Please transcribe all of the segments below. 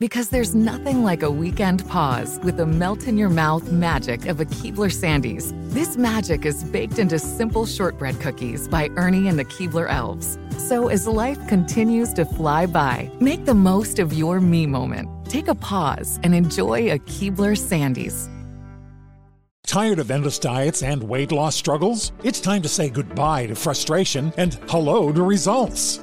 Because there's nothing like a weekend pause with the melt-in-your-mouth magic of a Keebler Sandies. This magic is baked into simple shortbread cookies by Ernie and the Keebler Elves. So as life continues to fly by, make the most of your me moment. Take a pause and enjoy a Keebler Sandies. Tired of endless diets and weight loss struggles? It's time to say goodbye to frustration and hello to results.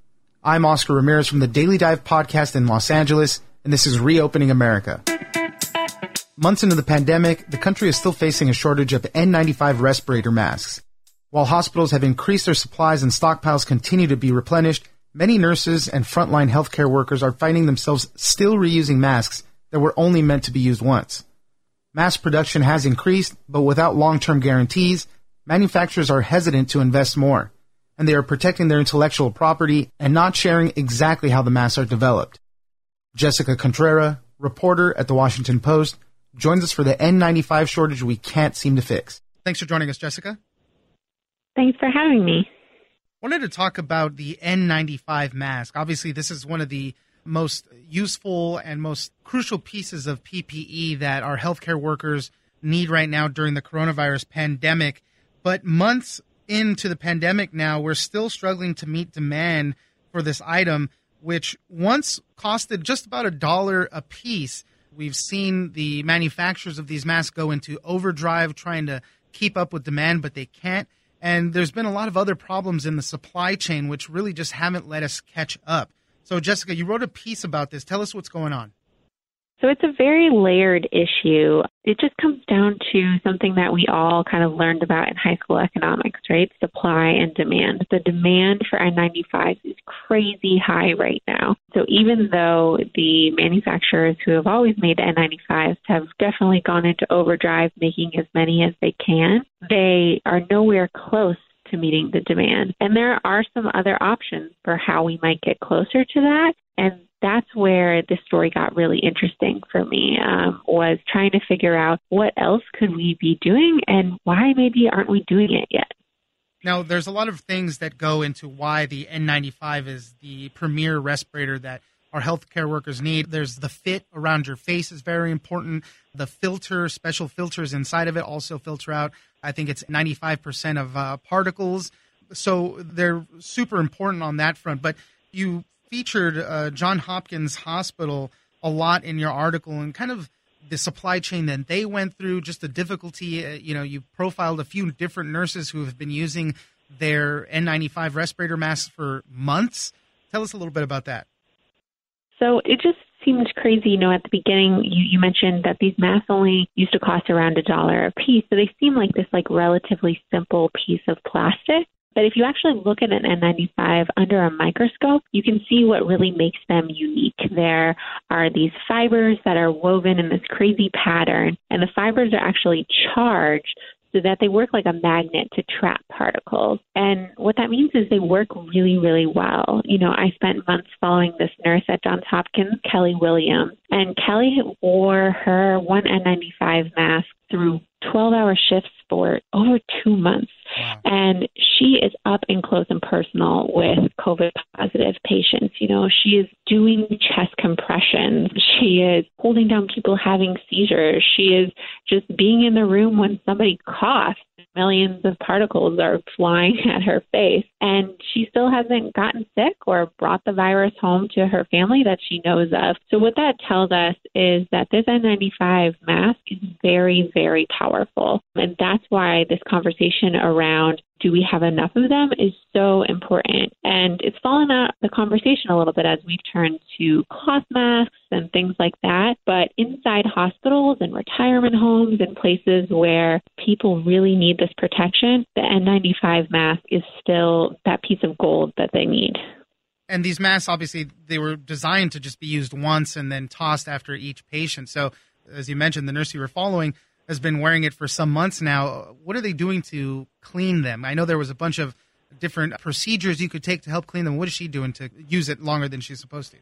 I'm Oscar Ramirez from the Daily Dive podcast in Los Angeles, and this is Reopening America. Months into the pandemic, the country is still facing a shortage of N95 respirator masks. While hospitals have increased their supplies and stockpiles continue to be replenished, many nurses and frontline healthcare workers are finding themselves still reusing masks that were only meant to be used once. Mass production has increased, but without long-term guarantees, manufacturers are hesitant to invest more, and they are protecting their intellectual property and not sharing exactly how the masks are developed. Jessica Contrera, reporter at the Washington Post, joins us for the N95 shortage we can't seem to fix. Thanks for joining us, Jessica. Thanks for having me. I wanted to talk about the N95 mask. Obviously, this is one of the most useful and most crucial pieces of PPE that our healthcare workers need right now during the coronavirus pandemic. But months into the pandemic now, we're still struggling to meet demand for this item, which once costed just about $1 a piece. We've seen the manufacturers of these masks go into overdrive trying to keep up with demand, but they can't. And there's been a lot of other problems in the supply chain, which really just haven't let us catch up. So, Jessica, you wrote a piece about this. Tell us what's going on. So it's a very layered issue. It just comes down to something that we all kind of learned about in high school economics, right? Supply and demand. The demand for N95 is crazy high right now. So even though the manufacturers who have always made N95s have definitely gone into overdrive, making as many as they can, they are nowhere close to meeting the demand. And there are some other options for how we might get closer to that. And that's where this story got really interesting for me, was trying to figure out what else could we be doing and why maybe aren't we doing it yet? Now, there's a lot of things that go into why the N95 is the premier respirator that our healthcare workers need. There's the fit around your face is very important. The filter, special filters inside of it also filter out, I think it's 95% of particles. So they're super important on that front. But you featured Johns Hopkins Hospital a lot in your article and kind of the supply chain that they went through, just the difficulty. You profiled a few different nurses who have been using their N95 respirator masks for months. Tell us a little bit about that. So it just seems crazy. At the beginning, you mentioned that these masks only used to cost around $1 a piece. So they seem like this relatively simple piece of plastic. But if you actually look at an N95 under a microscope, you can see what really makes them unique. There are these fibers that are woven in this crazy pattern, and the fibers are actually charged so that they work like a magnet to trap particles. And what that means is they work really, really well. You know, I spent months following this nurse at Johns Hopkins, Kelly Williams, and Kelly wore her one N95 mask through 12-hour shifts for over 2 months. Wow. And she is up and close and personal with COVID-positive patients. You know, she is doing chest compressions. She is holding down people having seizures. She is just being in the room when somebody coughs. Millions of particles are flying at her face. And she still hasn't gotten sick or brought the virus home to her family that she knows of. So what that tells us is that this N95 mask is very, very powerful. And that's why this conversation around do we have enough of them is so important. And it's fallen out the conversation a little bit as we've turned to cloth masks and things like that. But inside hospitals and retirement homes and places where people really need this protection, the N95 mask is still that piece of gold that they need. And these masks, obviously, they were designed to just be used once and then tossed after each patient. So as you mentioned, the nurse you were following has been wearing it for some months now. What are they doing to clean them? I know there was a bunch of different procedures you could take to help clean them. What is she doing to use it longer than she's supposed to?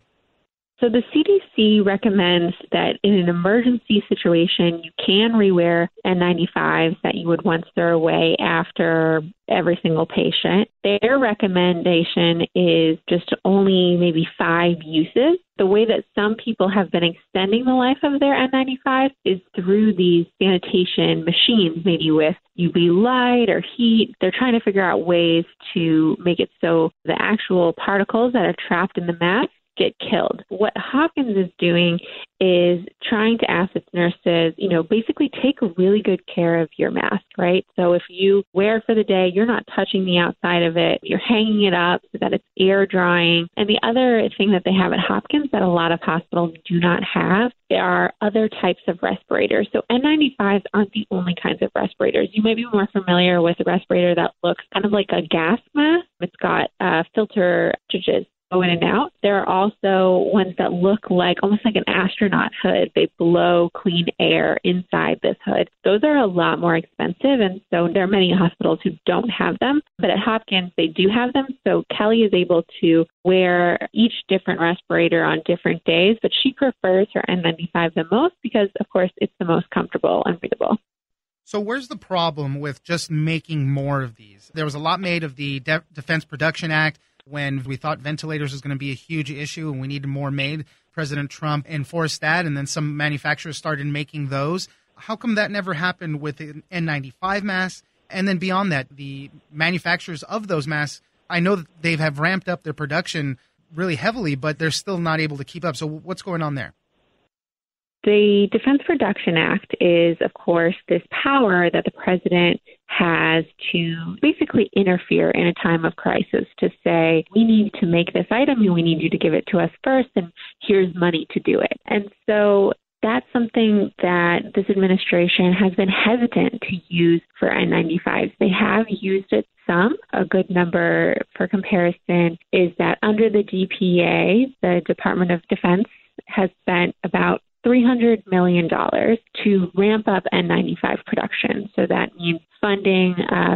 So the CDC recommends that in an emergency situation, you can rewear N95s that you would once throw away after every single patient. Their recommendation is just only maybe 5 uses. The way that some people have been extending the life of their N95 is through these sanitation machines, maybe with UV light or heat. They're trying to figure out ways to make it so the actual particles that are trapped in the mask get killed. What Hopkins is doing is trying to ask its nurses, you know, basically take really good care of your mask, right? So if you wear it for the day, you're not touching the outside of it. You're hanging it up so that it's air drying. And the other thing that they have at Hopkins that a lot of hospitals do not have, there are other types of respirators. So N95s aren't the only kinds of respirators. You may be more familiar with a respirator that looks kind of like a gas mask. It's got filter cartridges go in and out. There are also ones that look like almost like an astronaut hood. They blow clean air inside this hood. Those are a lot more expensive, and so there are many hospitals who don't have them. But at Hopkins, they do have them, so Kelly is able to wear each different respirator on different days, but she prefers her N95 the most because, of course, it's the most comfortable and breathable. So where's the problem with just making more of these? There was a lot made of the Defense Production Act when we thought ventilators was going to be a huge issue and we needed more made. President Trump enforced that, and then some manufacturers started making those. How come that never happened with the N95 masks? And then beyond that, the manufacturers of those masks, I know that they have ramped up their production really heavily, but they're still not able to keep up. So what's going on there? The Defense Production Act is, of course, this power that the president has to basically interfere in a time of crisis to say, we need to make this item and we need you to give it to us first, and here's money to do it. And so that's something that this administration has been hesitant to use for N95s. They have used it some. A good number for comparison is that under the DPA, the Department of Defense has spent about $300 million to ramp up N95 production. So that means funding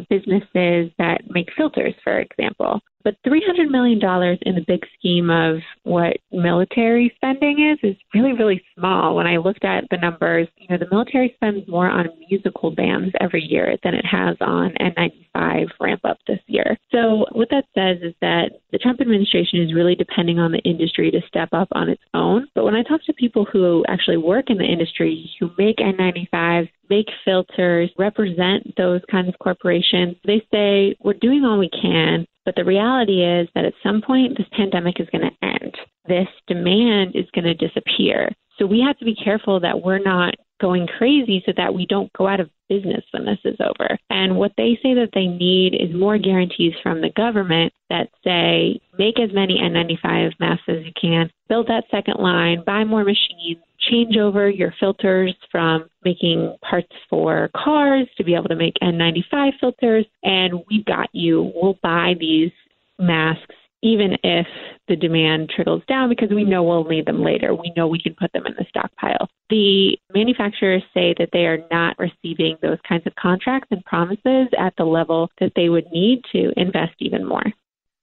businesses that make filters, for example. But $300 million in the big scheme of what military spending is really, really small. When I looked at the numbers, you know, the military spends more on musical bands every year than it has on N95 ramp up this year. So what that says is that the Trump administration is really depending on the industry to step up on its own. But when I talk to people who actually work in the industry, who make N95s, make filters, represent those kinds of corporations, they say, we're doing all we can. But the reality is that at some point, this pandemic is going to end. This demand is going to disappear. So we have to be careful that we're not going crazy so that we don't go out of business when this is over. And what they say that they need is more guarantees from the government that say, make as many N95 masks as you can, build that second line, buy more machines, change over your filters from making parts for cars to be able to make N95 filters, and we've got you. We'll buy these masks even if the demand trickles down because we know we'll need them later. We know we can put them in the stockpile. The manufacturers say that they are not receiving those kinds of contracts and promises at the level that they would need to invest even more.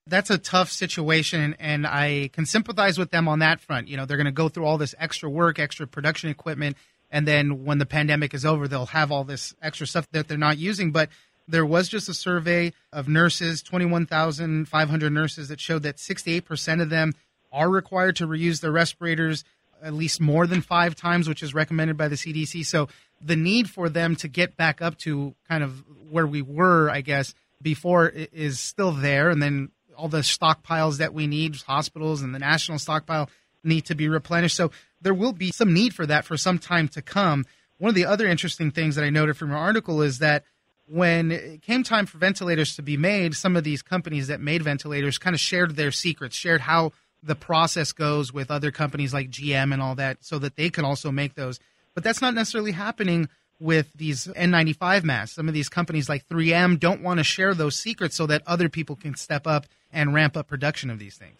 That's a tough situation, and I can sympathize with them on that front. You know, they're going to go through all this extra work, extra production equipment, and then when the pandemic is over, they'll have all this extra stuff that they're not using. But there was just a survey of nurses, 21,500 nurses, that showed that 68% of them are required to reuse their respirators at least more than 5 times, which is recommended by the CDC. So the need for them to get back up to kind of where we were, I guess, before is still there, and then all the stockpiles that we need, hospitals and the national stockpile need to be replenished. So there will be some need for that for some time to come. One of the other interesting things that I noted from your article is that when it came time for ventilators to be made, some of these companies that made ventilators kind of shared their secrets, shared how the process goes with other companies like GM and all that so that they can also make those. But that's not necessarily happening with these N95 masks. Some of these companies like 3M don't want to share those secrets so that other people can step up and ramp up production of these things.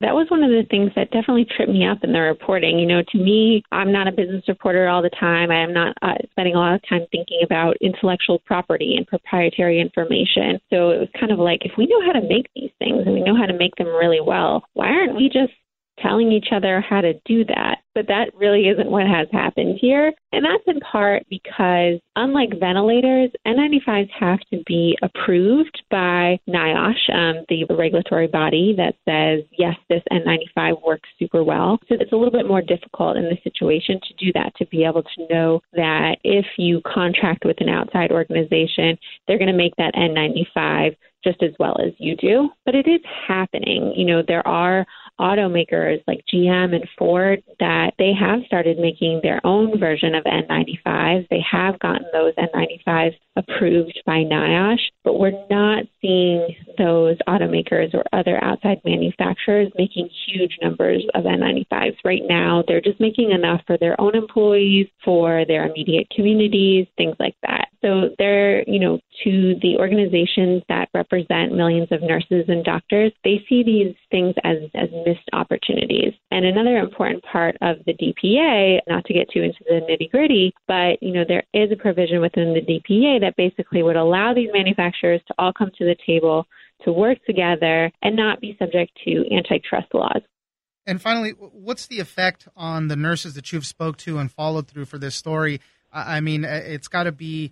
That was one of the things that definitely tripped me up in the reporting. You know, to me, I'm not a business reporter all the time. I am not spending a lot of time thinking about intellectual property and proprietary information. So it was kind of like, if we know how to make these things and we know how to make them really well, why aren't we just telling each other how to do that? But that really isn't what has happened here. And that's in part because, unlike ventilators, N95s have to be approved by NIOSH, the regulatory body that says, yes, this N95 works super well. So it's a little bit more difficult in this situation to do that, to be able to know that if you contract with an outside organization, they're going to make that N95 just as well as you do. But it is happening. You know, there are automakers like GM and Ford that they have started making their own version of N95s. They have gotten those N95s approved by NIOSH, but we're not seeing those automakers or other outside manufacturers making huge numbers of N95s. Right now, they're just making enough for their own employees, for their immediate communities, things like that. So they're, you know, to the organizations that represent millions of nurses and doctors, they see these things as missed opportunities. And another important part of the DPA, not to get too into the nitty-gritty, but, you know, there is a provision within the DPA that basically would allow these manufacturers to all come to the table to work together and not be subject to antitrust laws. And finally, what's the effect on the nurses that you've spoke to and followed through for this story? I mean, it's got to be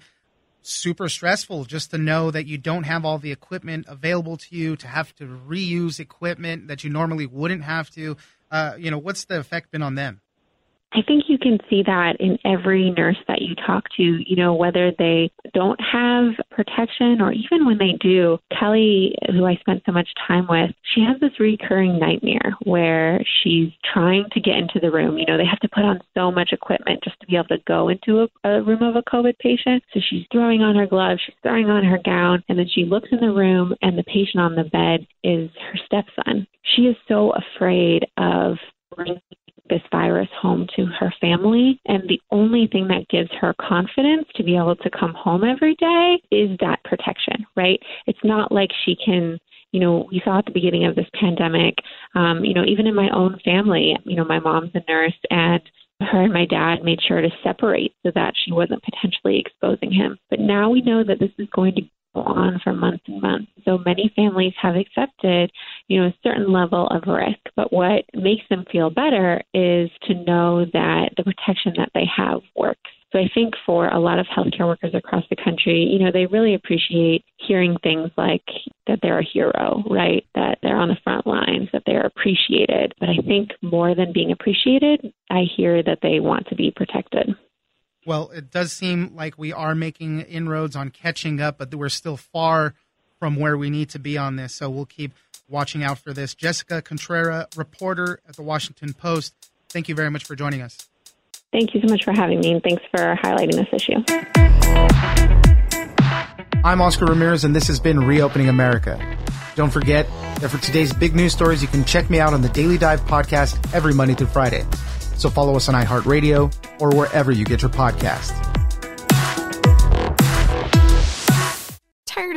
super stressful just to know that you don't have all the equipment available to you, to have to reuse equipment that you normally wouldn't have to. You know, what's the effect been on them? I think you can see that in every nurse that you talk to, you know, whether they don't have protection or even when they do. Kelly, who I spent so much time with, she has this recurring nightmare where she's trying to get into the room. You know, they have to put on so much equipment just to be able to go into a room of a COVID patient. So she's throwing on her gloves, she's throwing on her gown, and then she looks in the room and the patient on the bed is her stepson. She is so afraid of bringing this virus home to her family. And the only thing that gives her confidence to be able to come home every day is that protection, right? It's not like she can, you know, we saw at the beginning of this pandemic, you know, even in my own family, you know, my mom's a nurse and her and my dad made sure to separate so that she wasn't potentially exposing him. But now we know that this is going to on for months and months. So many families have accepted, you know, a certain level of risk, but what makes them feel better is to know that the protection that they have works. So I think for a lot of healthcare workers across the country, you know, they really appreciate hearing things like that they're a hero, right? That they're on the front lines, that they're appreciated. But I think more than being appreciated, I hear that they want to be protected. Well, it does seem like we are making inroads on catching up, but we're still far from where we need to be on this. So we'll keep watching out for this. Jessica Contrera, reporter at the Washington Post, thank you very much for joining us. Thank you so much for having me, and thanks for highlighting this issue. I'm Oscar Ramirez, and this has been Reopening America. Don't forget that for today's big news stories, you can check me out on the Daily Dive podcast every Monday through Friday. So follow us on iHeartRadio or wherever you get your podcasts. Tired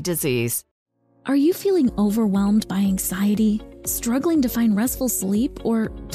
disease. Are you feeling overwhelmed by anxiety, struggling to find restful sleep, or